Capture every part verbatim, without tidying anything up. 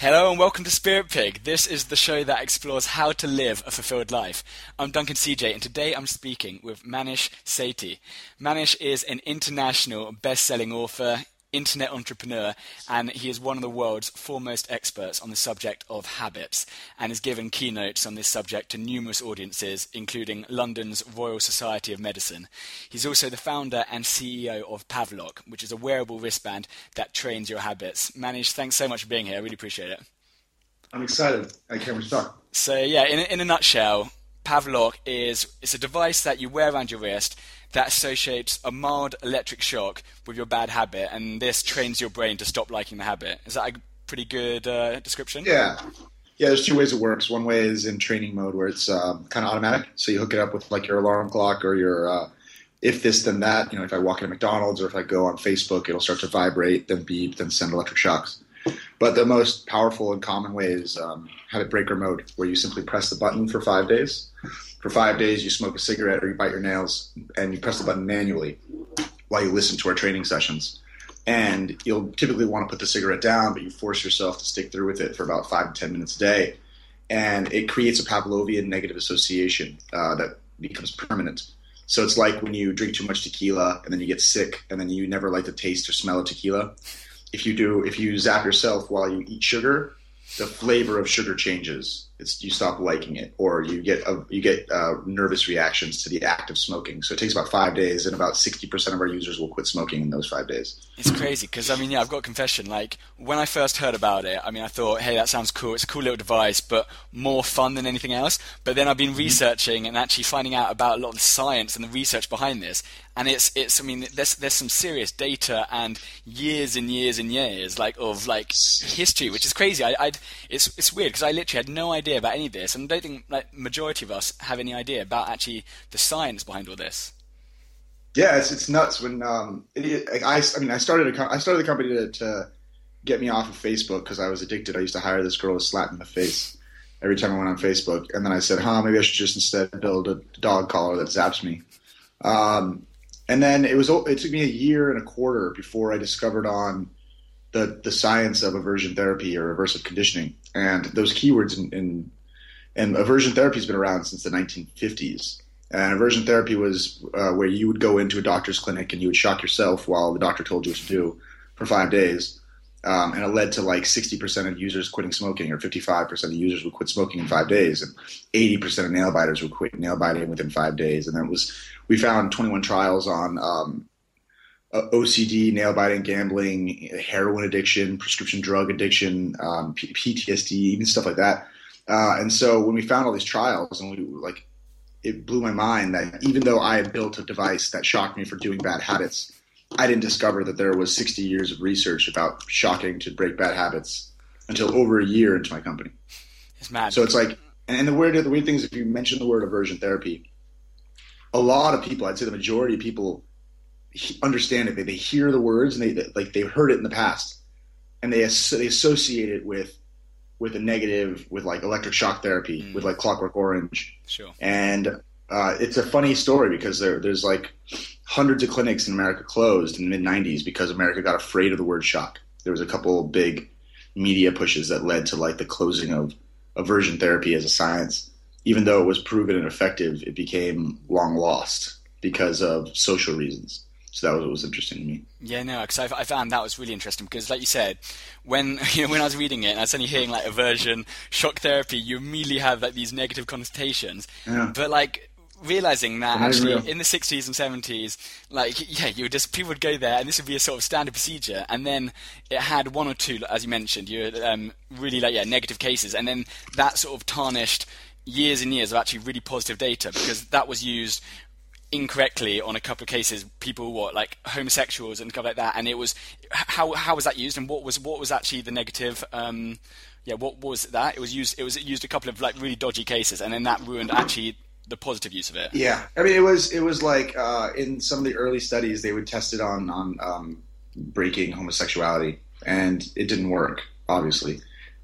Hello and welcome to Spirit Pig. This is the show that explores how to live a fulfilled life. I'm Duncan C J and today I'm speaking with Manish Seti. Manish is an international best-selling author, internet entrepreneur, and he is one of the world's foremost experts on the subject of habits and has given keynotes on this subject to numerous audiences, including London's Royal Society of Medicine. He's also the founder and C E O of Pavlok, which is a wearable wristband that trains your habits. Manish, thanks so much for being here. I really appreciate it. I'm excited. I can't wait to talk. So yeah, in, in a nutshell, Pavlok is it's a device that you wear around your wrist that associates a mild electric shock with your bad habit, and this trains your brain to stop liking the habit. Is that a pretty good uh, description? Yeah. Yeah, there's two ways it works. One way is in training mode where it's um, kind of automatic. So you hook it up with like your alarm clock or your uh, if this then that. You know, if I walk into McDonald's or if I go on Facebook, it'll start to vibrate, then beep, then send electric shocks. But the most powerful and common way is um, habit breaker mode, where you simply press the button for five days. For five days, you smoke a cigarette or you bite your nails, and you press the button manually while you listen to our training sessions. And you'll typically want to put the cigarette down, but you force yourself to stick through with it for about five to ten minutes a day. And it creates a Pavlovian negative association uh, that becomes permanent. So it's like when you drink too much tequila and then you get sick and then you never like the taste or smell of tequila. If you do, if you zap yourself while you eat sugar, the flavor of sugar changes. It's you stop liking it, or you get a, you get uh, nervous reactions to the act of smoking. So it takes about five days, and about sixty percent of our users will quit smoking in those five days. It's crazy because I mean, yeah, I've got a confession. Like when I first heard about it, I mean, I thought, hey, that sounds cool. It's a cool little device, but more fun than anything else. But then I've been researching and actually finding out about a lot of the science and the research behind this. And it's it's I mean there's there's some serious data and years and years and years like of like history, which is crazy. I I'd, it's it's weird because I literally had no idea about any of this, and I don't think like majority of us have any idea about actually the science behind all this. Yeah, it's it's nuts. When um it, I I mean I started a I started the company to, to get me off of Facebook because I was addicted. I used to hire this girl to slap me in the face every time I went on Facebook, and then I said, huh, maybe I should just instead build a dog collar that zaps me. Um, And then it was. It took me a year and a quarter before I discovered on the the science of aversion therapy or aversive conditioning, and those keywords in, in and aversion therapy has been around since the nineteen fifties. And aversion therapy was uh, where you would go into a doctor's clinic and you would shock yourself while the doctor told you what to do for five days, um, and it led to like sixty percent of users quitting smoking, or fifty-five percent of users would quit smoking in five days, and eighty percent of nail biters would quit nail biting within five days, and that was. We found twenty-one trials on um, O C D, nail biting, gambling, heroin addiction, prescription drug addiction, um, P- PTSD, even stuff like that. Uh, and so when we found all these trials, and we like, it blew my mind that even though I had built a device that shocked me for doing bad habits, I didn't discover that there was sixty years of research about shocking to break bad habits until over a year into my company. It's mad. So it's like, and the weird, the weird thing is, if you mention the word aversion therapy, a lot of people, I'd say the majority of people understand it. They, they hear the words and they, they like they've heard it in the past, and they as, they associate it with with a negative, with like electric shock therapy, mm. with like Clockwork Orange. Sure. And uh, it's a funny story because there there's like hundreds of clinics in America closed in the mid nineties because America got afraid of the word shock. There was a couple big media pushes that led to like the closing of aversion therapy as a science. Even though it was proven and effective, it became long lost because of social reasons. So that was what was interesting to me. Yeah, no, because I, I found that was really interesting because, like you said, when you know when I was reading it and I was suddenly hearing like aversion, shock therapy, you immediately have like these negative connotations. Yeah. But like realizing that actually real. In the sixties and seventies, like yeah, you would just people would go there and this would be a sort of standard procedure, and then it had one or two, as you mentioned, you had, um, really like yeah negative cases, and then that sort of tarnished years and years of actually really positive data because that was used incorrectly on a couple of cases, people what like homosexuals and stuff like that, and it was how how was that used and what was what was actually the negative um yeah what was that it was used it was used a couple of like really dodgy cases, and then that ruined actually the positive use of it. Yeah, I mean it was it was like uh in some of the early studies they would test it on on um breaking homosexuality, and it didn't work obviously.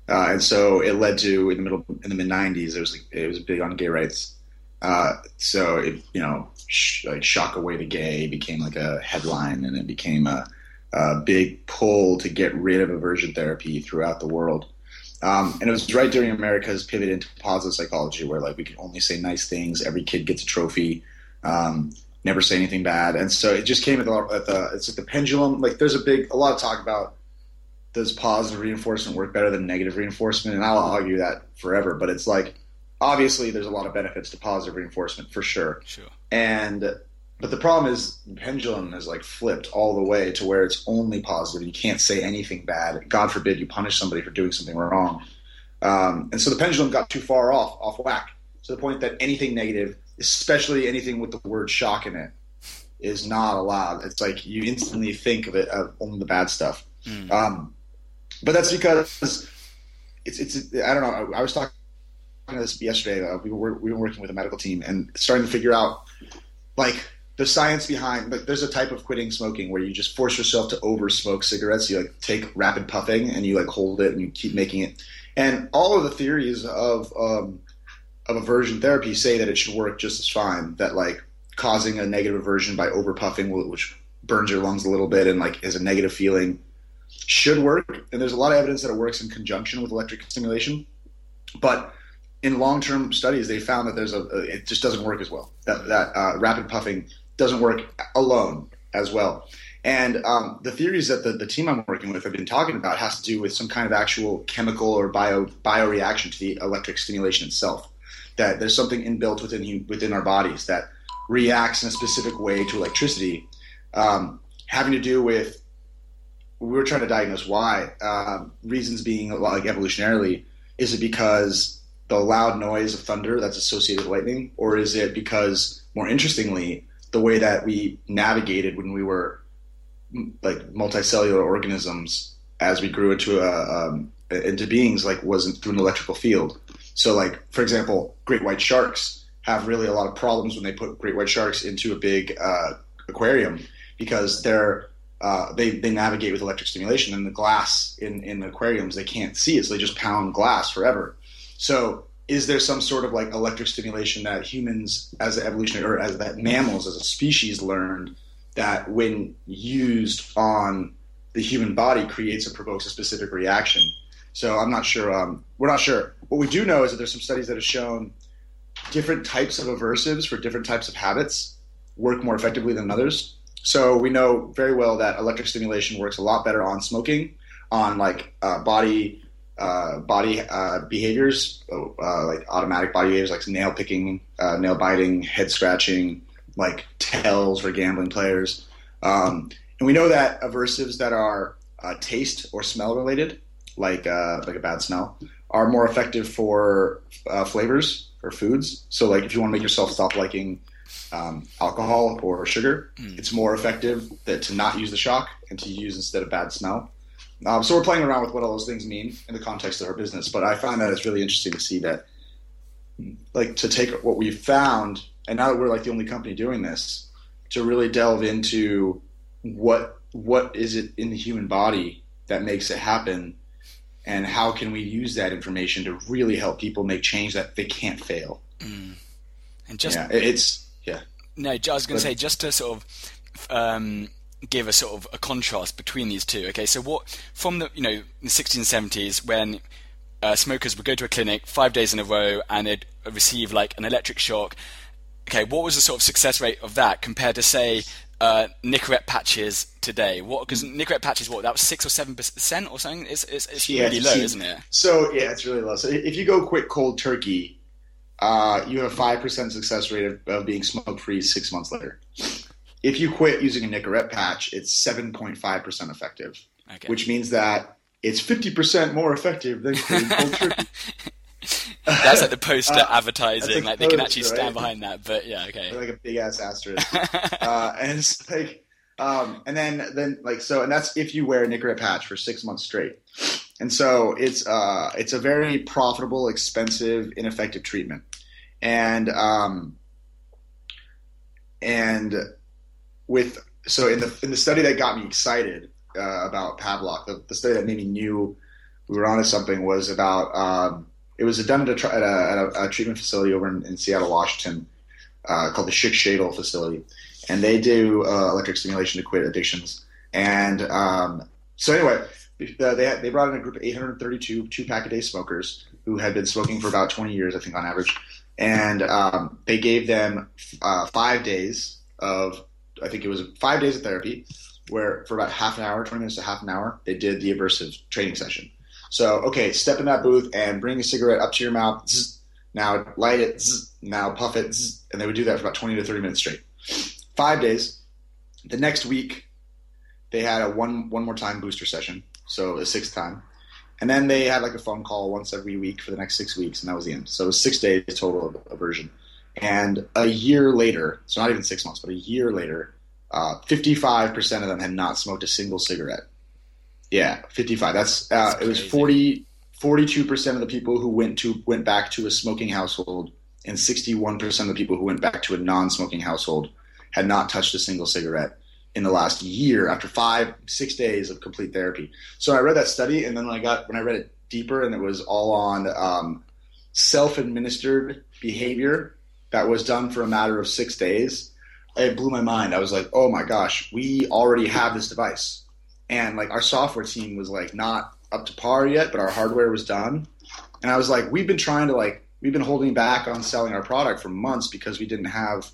Uh, and so it led to in the middle in the mid nineties. It was like, it was big on gay rights. Uh, so it you know sh- like shock away the gay became like a headline, and it became a, a big pull to get rid of aversion therapy throughout the world. Um, and it was right during America's pivot into positive psychology, where like we could only say nice things. Every kid gets a trophy. Um, never say anything bad. And so it just came at the, at the it's at the pendulum. Like there's a big, a lot of talk about does positive reinforcement work better than negative reinforcement? And I'll argue that forever, but it's like, obviously there's a lot of benefits to positive reinforcement for sure. Sure. And, but the problem is the pendulum has like flipped all the way to where it's only positive. You can't say anything bad. God forbid you punish somebody for doing something wrong. Um, and so the pendulum got too far off, off whack, to the point that anything negative, especially anything with the word shock in it, is not allowed. It's like you instantly think of it of only the bad stuff. Mm. Um, but that's because it's, it's, I don't know. I, I was talking to this yesterday. Uh, we were, we were working with a medical team and starting to figure out like, the science behind, like, there's a type of quitting smoking where you just force yourself to over smoke cigarettes. You like take rapid puffing and you like hold it and you keep making it. And all of the theories of um, of aversion therapy say that it should work just as fine. That like causing a negative aversion by over puffing, which burns your lungs a little bit and like is a negative feeling, should work. And there's a lot of evidence that it works in conjunction with electric stimulation, but in long term studies they found that there's a it just doesn't work as well. That that uh, rapid puffing doesn't work alone as well. And um, the theories that the, the team I'm working with have been talking about has to do with some kind of actual chemical or bio bioreaction to the electric stimulation itself, that there's something inbuilt within within our bodies that reacts in a specific way to electricity, um, having to do with, we were trying to diagnose why, uh, reasons being like evolutionarily, is it because the loud noise of thunder that's associated with lightning, or is it because, more interestingly, the way that we navigated when we were like multicellular organisms as we grew into a, um, into beings, like wasn't through an electrical field. So like, for example, great white sharks have really a lot of problems when they put great white sharks into a big uh, aquarium, because they're uh, they, they navigate with electric stimulation, and the glass in, in the aquariums, they can't see it. So they just pound glass forever. So is there some sort of like electric stimulation that humans as an evolutionary, or as that mammals as a species learned, that when used on the human body creates and provokes a specific reaction? So I'm not sure. Um, we're not sure. What we do know is that there's some studies that have shown different types of aversives for different types of habits work more effectively than others. So we know very well that electric stimulation works a lot better on smoking, on like uh, body Uh, body uh, behaviors, uh, like automatic body behaviors, like nail picking, uh, nail biting, head scratching, like tells for gambling players. Um, and we know that aversives that are uh, taste or smell related, like uh, like a bad smell, are more effective for uh, flavors or foods. So like if you want to make yourself stop liking um, alcohol or sugar, mm. it's more effective that to not use the shock and to use instead of bad smell. Um, so we're playing around with what all those things mean in the context of our business. But I find that it's really interesting to see that, like, to take what we've found, and now that we're like the only company doing this, to really delve into what what is it in the human body that makes it happen, and how can we use that information to really help people make change that they can't fail. Mm. And just yeah, it's yeah. No, I was going to say just to sort of. Um, give a sort of a contrast between these two. Okay, so what from the you know the sixteen seventies, when uh, smokers would go to a clinic five days in a row and they'd receive like an electric shock. Okay, what was the sort of success rate of that compared to say uh, Nicorette patches today? What because Nicorette patches, what that was six or seven percent or something? It's it's, it's yeah, really low, see, isn't it? So yeah, it's really low. So if you go quit cold turkey, uh, you have a five percent success rate of, of being smoke free six months later. If you quit using a Nicorette patch, it's seven point five percent effective, okay, which means that it's fifty percent more effective than quitting cold turkey. That's like the poster uh, advertising. Like, like they poster, can actually stand right? behind that, but yeah, okay. Like a big-ass asterisk. uh, and it's like um, – and then, then like so – and that's if you wear a Nicorette patch for six months straight. And so it's uh, it's a very profitable, expensive, ineffective treatment. And um, And – With so in the in the study that got me excited uh, about Pavlok, the, the study that made me knew we were onto something was about um, it was done at a, at, a, at a treatment facility over in, in Seattle, Washington, uh, called the Schick-Shadel facility, and they do uh, electric stimulation to quit addictions. And um, so anyway, uh, they had, they brought in a group of eight hundred thirty-two two-pack-a-day smokers who had been smoking for about twenty years, I think, on average. And um, they gave them uh, five days of, I think it was five days of therapy, where for about half an hour, twenty minutes to half an hour, they did the aversive training session. So, okay, step in that booth and bring a cigarette up to your mouth. Zzz, now light it. Zzz, now puff it. Zzz, and they would do that for about twenty to thirty minutes straight. Five days. The next week, they had a one one more time booster session, so a sixth time. And then they had like a phone call once every week for the next six weeks, and that was the end. So it was six days total of aversion. And a year later, so not even six months, but a year later, uh, fifty-five percent of them had not smoked a single cigarette. Yeah, fifty-five. That's, uh, That's it was forty forty-two percent of the people who went to went back to a smoking household, and sixty-one percent of the people who went back to a non-smoking household had not touched a single cigarette in the last year after five, six days of complete therapy. So I read that study, and then when I got when I read it deeper, and it was all on um, self-administered behavior that was done for a matter of six days, it blew my mind. I was like, oh my gosh, we already have this device. And like our software team was like not up to par yet, but our hardware was done. And I was like, we've been trying to like we've been holding back on selling our product for months because we didn't have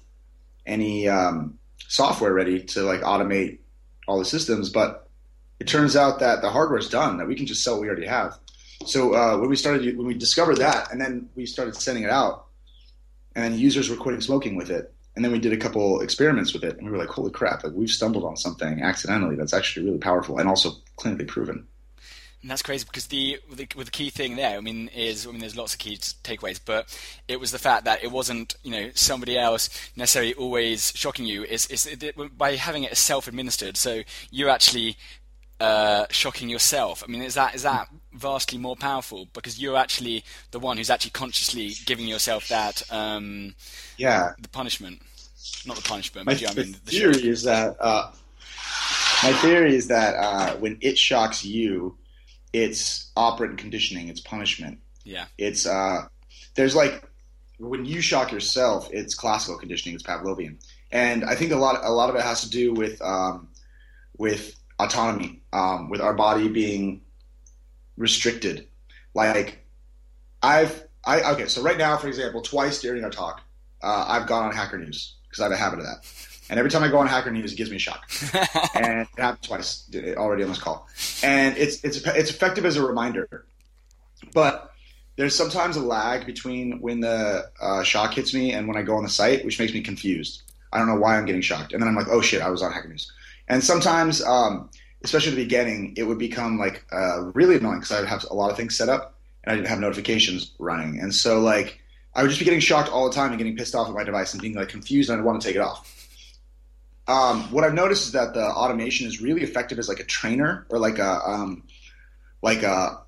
any um, software ready to like automate all the systems. But it turns out that the hardware is done, that we can just sell what we already have. So uh, when we started, when we discovered that, and then we started sending it out, and then users were quitting smoking with it. And then we did a couple experiments with it, and we were like, holy crap, like we've stumbled on something accidentally that's actually really powerful and also clinically proven. And that's crazy because the, the with the key thing there, I mean, is I mean, there's lots of key takeaways, but it was the fact that it wasn't, you know, somebody else necessarily always shocking you. It's it's it, by having it self-administered, so you're actually uh, shocking yourself. I mean, is that is that vastly more powerful because you're actually the one who's actually consciously giving yourself that um, yeah the punishment, not the punishment. My, but, yeah, I mean, the theory shock. is that uh, my theory is that uh, when it shocks you, it's operant conditioning. It's punishment. Yeah. It's uh, there's like when you shock yourself, it's classical conditioning. It's Pavlovian, and I think a lot, a lot of it has to do with um, with autonomy, um, with our body being restricted. Like I've, I okay. So right now, for example, twice during our talk, uh, I've gone on Hacker News because I have a habit of that. And every time I go on Hacker News, it gives me a shock. And it happened twice already on this call. And it's it's it's effective as a reminder. But there's sometimes a lag between when the uh, shock hits me and when I go on the site, which makes me confused. I don't know why I'm getting shocked. And then I'm like, oh, shit, I was on Hacker News. And sometimes, um, especially at the beginning, it would become like uh, really annoying because I would have a lot of things set up and I didn't have notifications running. And so like I would just be getting shocked all the time and getting pissed off at my device and being like confused and I'd want to take it off. Um, what I've noticed is that the automation is really effective as like a trainer or like a um, like a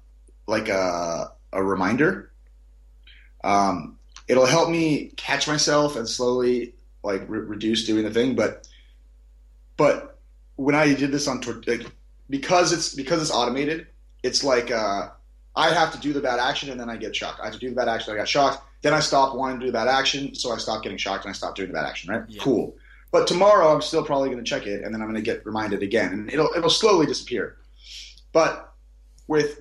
like a, a reminder. Um, it'll help me catch myself and slowly like re- reduce doing the thing. But but when I did this on like, because it's because it's automated, it's like uh, I have to do the bad action and then I get shocked. I have to do the bad action. I got shocked. Then I stop wanting to do the bad action, so I stop getting shocked and I stop doing the bad action. Right? Yeah. Cool. But tomorrow I'm still probably going to check it, and then I'm going to get reminded again, and it'll it'll slowly disappear. But with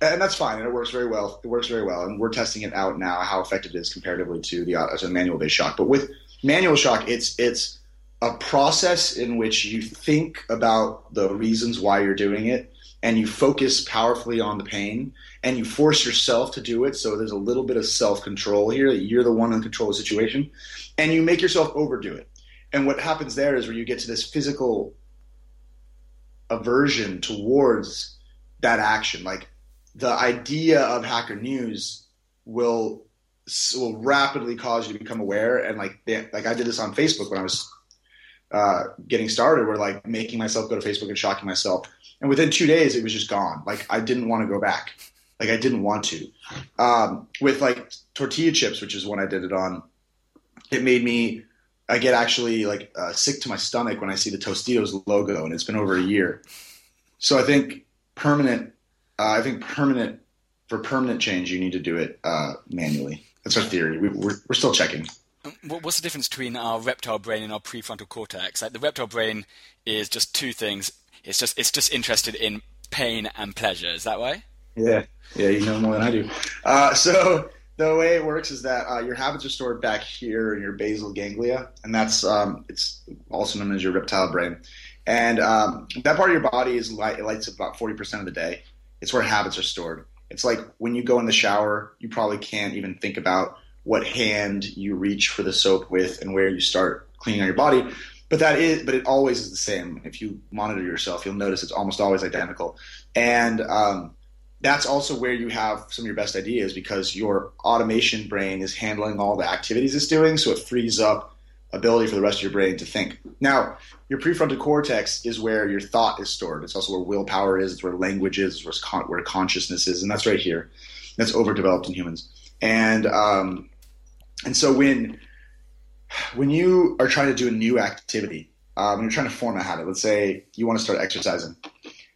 and that's fine, and it works very well. It works very well, and we're testing it out now how effective it is comparatively to the to the manual-based shock. But with manual shock, it's it's a process in which you think about the reasons why you're doing it, and you focus powerfully on the pain, and you force yourself to do it. So there's a little bit of self-control here. You're the one in control of the situation, and you make yourself overdo it. And what happens there is where you get to this physical aversion towards that action. Like the idea of Hacker News will will rapidly cause you to become aware. And like they, like I did this on Facebook when I was uh, getting started. We're like making myself go to Facebook and shocking myself. And within two days, it was just gone. Like I didn't want to go back. Like I didn't want to. Um, with like tortilla chips, which is one I did it on, it made me – I get actually like uh, sick to my stomach when I see the Tostitos logo, and it's been over a year. So I think permanent. Uh, I think permanent for permanent change, you need to do it uh, manually. That's our theory. We, we're we're still checking. What's the difference between our reptile brain and our prefrontal cortex? Like the reptile brain is just two things. It's just it's just interested in pain and pleasure. Is that why? Yeah. Yeah, you know more than I do. Uh, so the way it works is that uh, your habits are stored back here in your basal ganglia, and that's um, it's also known as your reptile brain. And um, that part of your body is light, it lights up about forty percent of the day. It's where habits are stored. It's like when you go in the shower, you probably can't even think about what hand you reach for the soap with and where you start cleaning on your body. But that is, but it always is the same. If you monitor yourself, you'll notice it's almost always identical. And um, that's also where you have some of your best ideas, because your automation brain is handling all the activities it's doing, so it frees up ability for the rest of your brain to think. Now, your prefrontal cortex is where your thought is stored. It's also where willpower is. It's where language is. It's where, con- where consciousness is, and that's right here. That's overdeveloped in humans. And um, and so when when you are trying to do a new activity, um, you're trying to form a habit. Let's say you want to start exercising.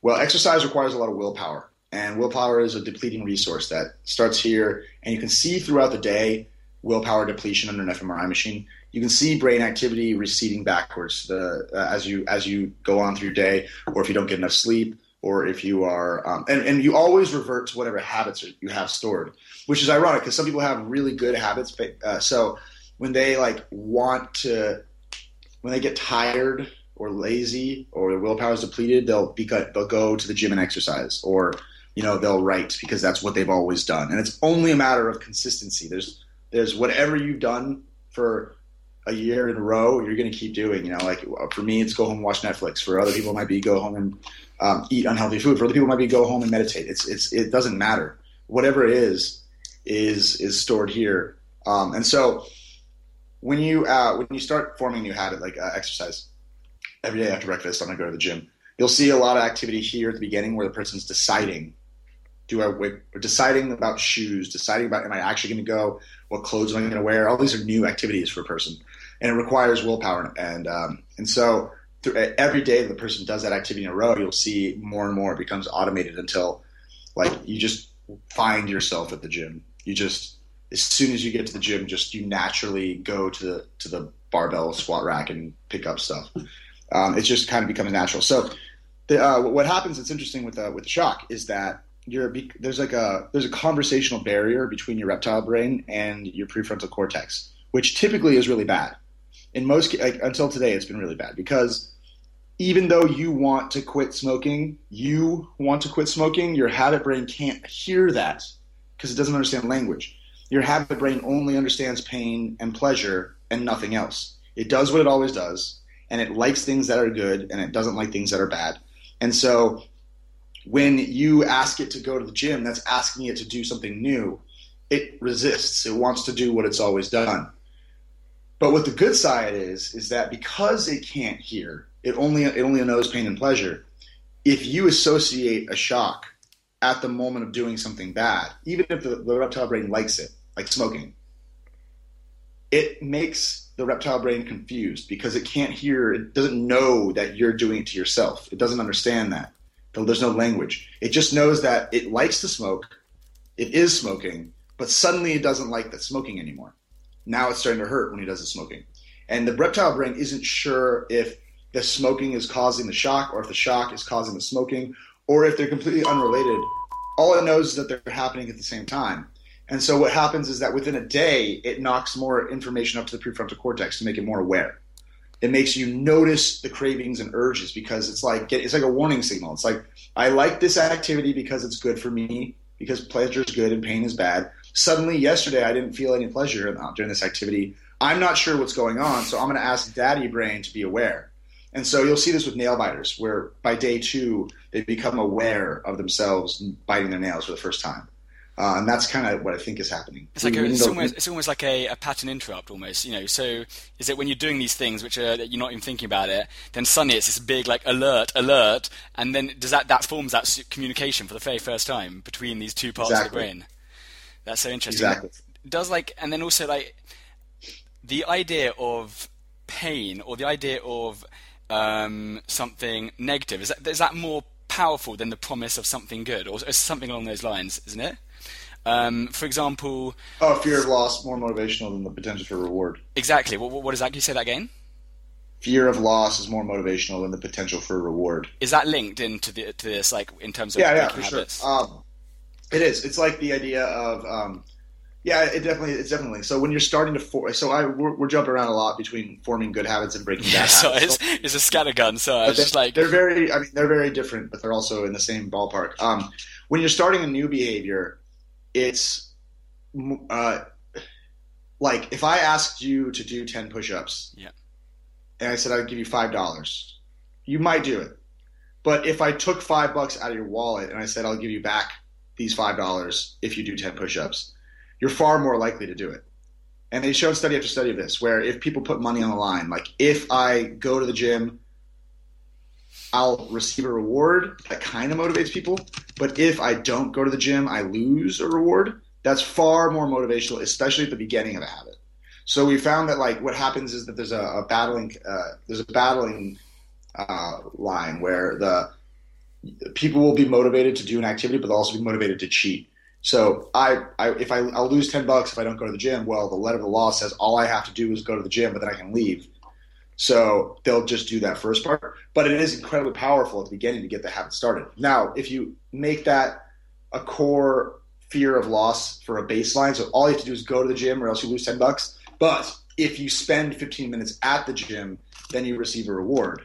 Well, exercise requires a lot of willpower, and willpower is a depleting resource that starts here, and you can see throughout the day willpower depletion under an fMRI machine. You can see brain activity receding backwards the, uh, as you as you go on through your day, or if you don't get enough sleep, or if you are um, – and, and you always revert to whatever habits you have stored, which is ironic because some people have really good habits. But, uh, so when they like want to – when they get tired or lazy or their willpower is depleted, they'll, be, they'll go to the gym and exercise, or you know they'll write because that's what they've always done. And it's only a matter of consistency. There's, there's whatever you've done for – a year in a row, you're going to keep doing, you know, like for me, it's go home and watch Netflix. For other people, it might be go home and um, eat unhealthy food. For other people, it might be go home and meditate. It's, it's, it doesn't matter. Whatever it is, is, is stored here. Um, and so when you, uh, when you start forming a new habit, like uh, exercise every day after breakfast, I'm going to go to the gym. You'll see a lot of activity here at the beginning where the person's deciding, do I wait, or deciding about shoes, deciding about, am I actually going to go? What clothes am I going to wear? All these are new activities for a person. And it requires willpower. And um, and so through, every day the person does that activity in a row, you'll see more and more it becomes automated until like you just find yourself at the gym. You just – as soon as you get to the gym, just you naturally go to the to the barbell squat rack and pick up stuff. Um, it just kind of becomes natural. So the, uh, what happens that's interesting with uh, with the shock is that you're, there's like a there's a conversational barrier between your reptile brain and your prefrontal cortex, which typically is really bad. In most, like, until today, it's been really bad because even though you want to quit smoking, you want to quit smoking, your habit brain can't hear that because it doesn't understand language. Your habit brain only understands pain and pleasure and nothing else. It does what it always does, and it likes things that are good, and it doesn't like things that are bad. And so when you ask it to go to the gym, that's asking it to do something new. It resists. It wants to do what it's always done. But what the good side is, is that because it can't hear, it only it only knows pain and pleasure. If you associate a shock at the moment of doing something bad, even if the, the reptile brain likes it, like smoking, it makes the reptile brain confused because it can't hear, it doesn't know that you're doing it to yourself. It doesn't understand that. There's no language. It just knows that it likes to smoke, it is smoking, but suddenly it doesn't like that smoking anymore. Now it's starting to hurt when he does the smoking. And the reptile brain isn't sure if the smoking is causing the shock or if the shock is causing the smoking or if they're completely unrelated. All it knows is that they're happening at the same time. And so what happens is that within a day, it knocks more information up to the prefrontal cortex to make it more aware. It makes you notice the cravings and urges because it's like it's like a warning signal. It's like, I like this activity because it's good for me, because pleasure is good and pain is bad. Suddenly yesterday I didn't feel any pleasure during this activity. I'm not sure what's going on, so I'm going to ask daddy brain to be aware. And so you'll see this with nail biters where by day two they become aware of themselves biting their nails for the first time. Uh, and that's kind of what I think is happening. It's like a, it's, almost, it's almost like a, a pattern interrupt almost, you know. So is it when you're doing these things which are that you're not even thinking about it, then suddenly it's this big like alert, alert, and then does that, that forms that communication for the very first time between these two parts exactly. of the brain. That's so interesting. Exactly. Does like, and then also like the idea of pain or the idea of um, something negative, is that, is that more powerful than the promise of something good or something along those lines, isn't it? Um, for example... Oh, fear of loss, more motivational than the potential for reward. Exactly. What, what is that? Can you say that again? fear of loss is more motivational than the potential for reward. Is that linked into the to this, like in terms of yeah, yeah, for sure. Um, it is. It's like the idea of um, yeah, it definitely it's definitely. So when you're starting to for, so I we're, we're jumping around a lot between forming good habits and breaking yeah, bad so habits. So it's, it's a scattergun. So I was just like they're very. I mean, they're very different, but they're also in the same ballpark. Um, when you're starting a new behavior, it's uh, like if I asked you to do ten push-ups. Yeah. And I said, I'd give you five dollars. You might do it. But if I took five bucks out of your wallet and I said, I'll give you back these five dollars if you do ten push-ups, you're far more likely to do it. And they showed study after study of this, where if people put money on the line, like if I go to the gym, I'll receive a reward. That kind of motivates people. But if I don't go to the gym, I lose a reward. That's far more motivational, especially at the beginning of a habit. So we found that like what happens is that there's a, a battling uh, there's a battling uh, line where the people will be motivated to do an activity, but they'll also be motivated to cheat. So I, I if I I'll lose ten bucks if I don't go to the gym. Well, the letter of the law says all I have to do is go to the gym, but then I can leave. So they'll just do that first part. But it is incredibly powerful at the beginning to get the habit started. Now, if you make that a core fear of loss for a baseline, so all you have to do is go to the gym, or else you lose ten bucks. But if you spend fifteen minutes at the gym, then you receive a reward.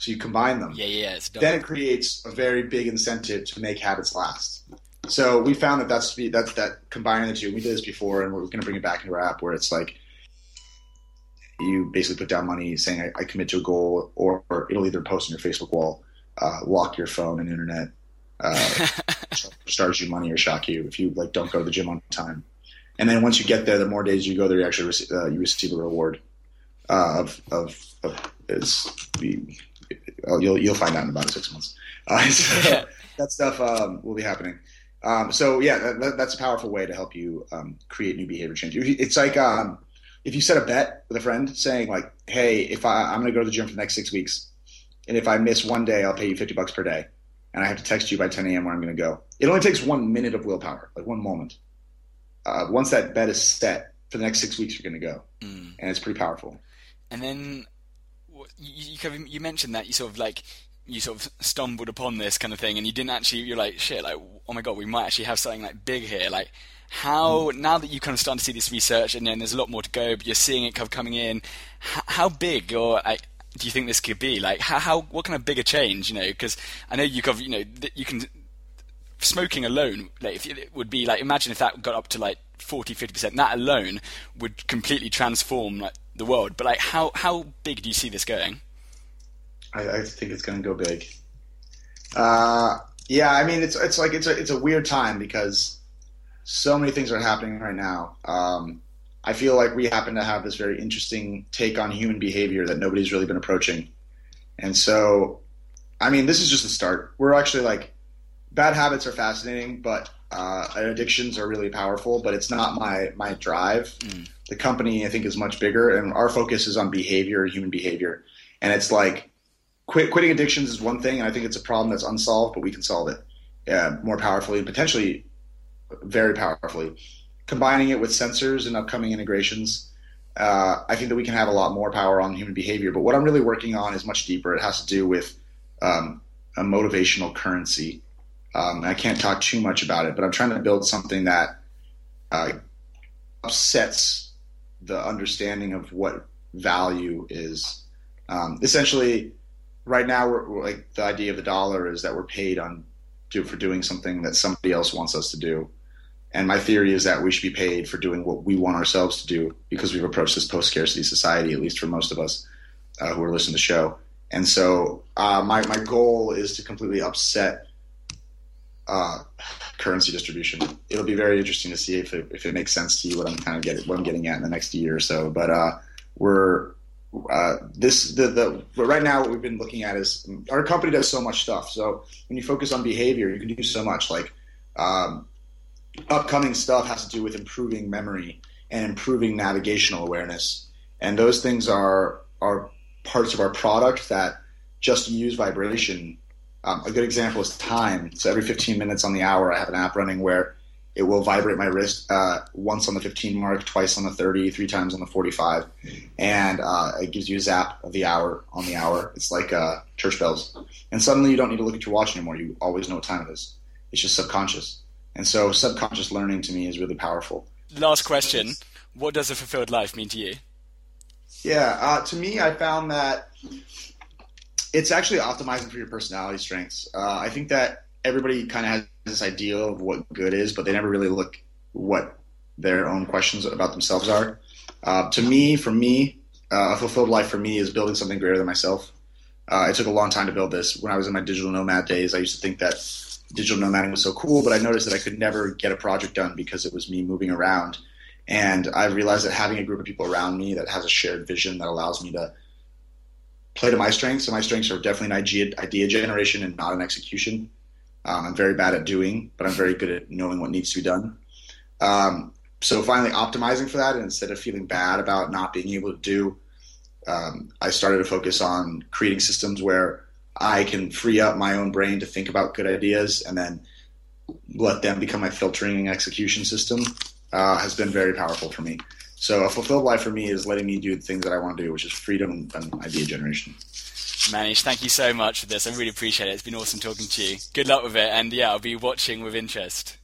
So you combine them. Yeah, yeah, it's dope. Then it creates a very big incentive to make habits last. So we found that that's that's that combining the two. We did this before, and we're going to bring it back into our app, where it's like you basically put down money saying I, I commit to a goal, or, or it'll either post on your Facebook wall, uh, lock your phone and internet, uh, charge you money or shock you if you like don't go to the gym on time. And then once you get there, the more days you go there, you actually receive, uh, you receive a reward. Uh, of of, of it's, you'll you'll find out in about six months. Uh, so that stuff um, will be happening. Um, so yeah, that, that's a powerful way to help you um, create new behavior change. It's like um, if you set a bet with a friend, saying like, "Hey, if I, I'm going to go to the gym for the next six weeks, and if I miss one day, I'll pay you fifty bucks per day, and I have to text you by ten a.m. where I'm going to go." It only takes one minute of willpower, like one moment. Uh, once that bet is set for the next six weeks, you're going to go, mm. and it's pretty powerful. And then you, you you mentioned that you sort of like you sort of stumbled upon this kind of thing, and you didn't actually. You're like, shit, like oh my god, we might actually have something like big here. Like how mm. now that you kind of starting to see this research, and then there's a lot more to go, but you're seeing it kind of coming in. How, how big or like, do you think this could be? Like how, how what kind of bigger change? You know, because I know you kind of, you know you can. Smoking alone, like, if it would be like, imagine if that got up to like forty, fifty percent. That alone would completely transform like the world. But like, how how big do you see this going? I, I think it's going to go big. Uh, yeah, I mean, it's it's like it's a it's a weird time because so many things are happening right now. Um, I feel like we happen to have this very interesting take on human behavior that nobody's really been approaching, and so, I mean, this is just the start. We're actually like. Bad habits are fascinating, but uh, addictions are really powerful, but it's not my, my drive. Mm. The company, I think, is much bigger, and our focus is on behavior, human behavior. And it's like quit, quitting addictions is one thing, and I think it's a problem that's unsolved, but we can solve it yeah, more powerfully, potentially very powerfully. Combining it with sensors and upcoming integrations, uh, I think that we can have a lot more power on human behavior. But what I'm really working on is much deeper. It has to do with um, a motivational currency. Um, I can't talk too much about it, but I'm trying to build something that uh, upsets the understanding of what value is. Um, essentially, right now, we're, we're like the idea of the dollar is that we're paid on do, for doing something that somebody else wants us to do. And my theory is that we should be paid for doing what we want ourselves to do because we've approached this post-scarcity society, at least for most of us uh, who are listening to the show. And so uh, my, my goal is to completely upset Uh, currency distribution. It'll be very interesting to see if it, if it makes sense to you what I'm kind of getting what I'm getting at in the next year or so. But uh, we're uh, this the the but right now what we've been looking at is our company does so much stuff. So when you focus on behavior, you can do so much. Like um, upcoming stuff has to do with improving memory and improving navigational awareness, and those things are are parts of our product that just use vibration. Um, a good example is time. So every fifteen minutes on the hour, I have an app running where It will vibrate my wrist uh, once on the fifteen mark, twice on the thirty, three times on the forty-five, and uh, it gives you a zap of the hour on the hour. It's like uh, church bells. And suddenly you don't need to look at your watch anymore. You always know what time it is. It's just subconscious. And so subconscious learning to me is really powerful. Last question. What does a fulfilled life mean to you? Yeah, uh, to me, I found that it's actually optimizing for your personality strengths. Uh, I think that everybody kind of has this idea of what good is, but they never really look what their own questions about themselves are. Uh, to me, for me, uh, a fulfilled life for me is building something greater than myself. Uh, it took a long time to build this. When I was in my digital nomad days, I used to think that digital nomading was so cool, but I noticed that I could never get a project done because it was me moving around. And I realized that having a group of people around me that has a shared vision that allows me to play to my strengths, and my strengths are definitely an idea, idea generation and not an execution. Um, I'm very bad at doing, but I'm very good at knowing what needs to be done. Um, so finally optimizing for that, and instead of feeling bad about not being able to do, um, I started to focus on creating systems where I can free up my own brain to think about good ideas and then let them become my filtering and execution system. Uh, has been very powerful for me. So a fulfilled life for me is letting me do the things that I want to do, which is freedom and idea generation. Manish, thank you so much for this. I really appreciate it. It's been awesome talking to you. Good luck with it. And yeah, I'll be watching with interest.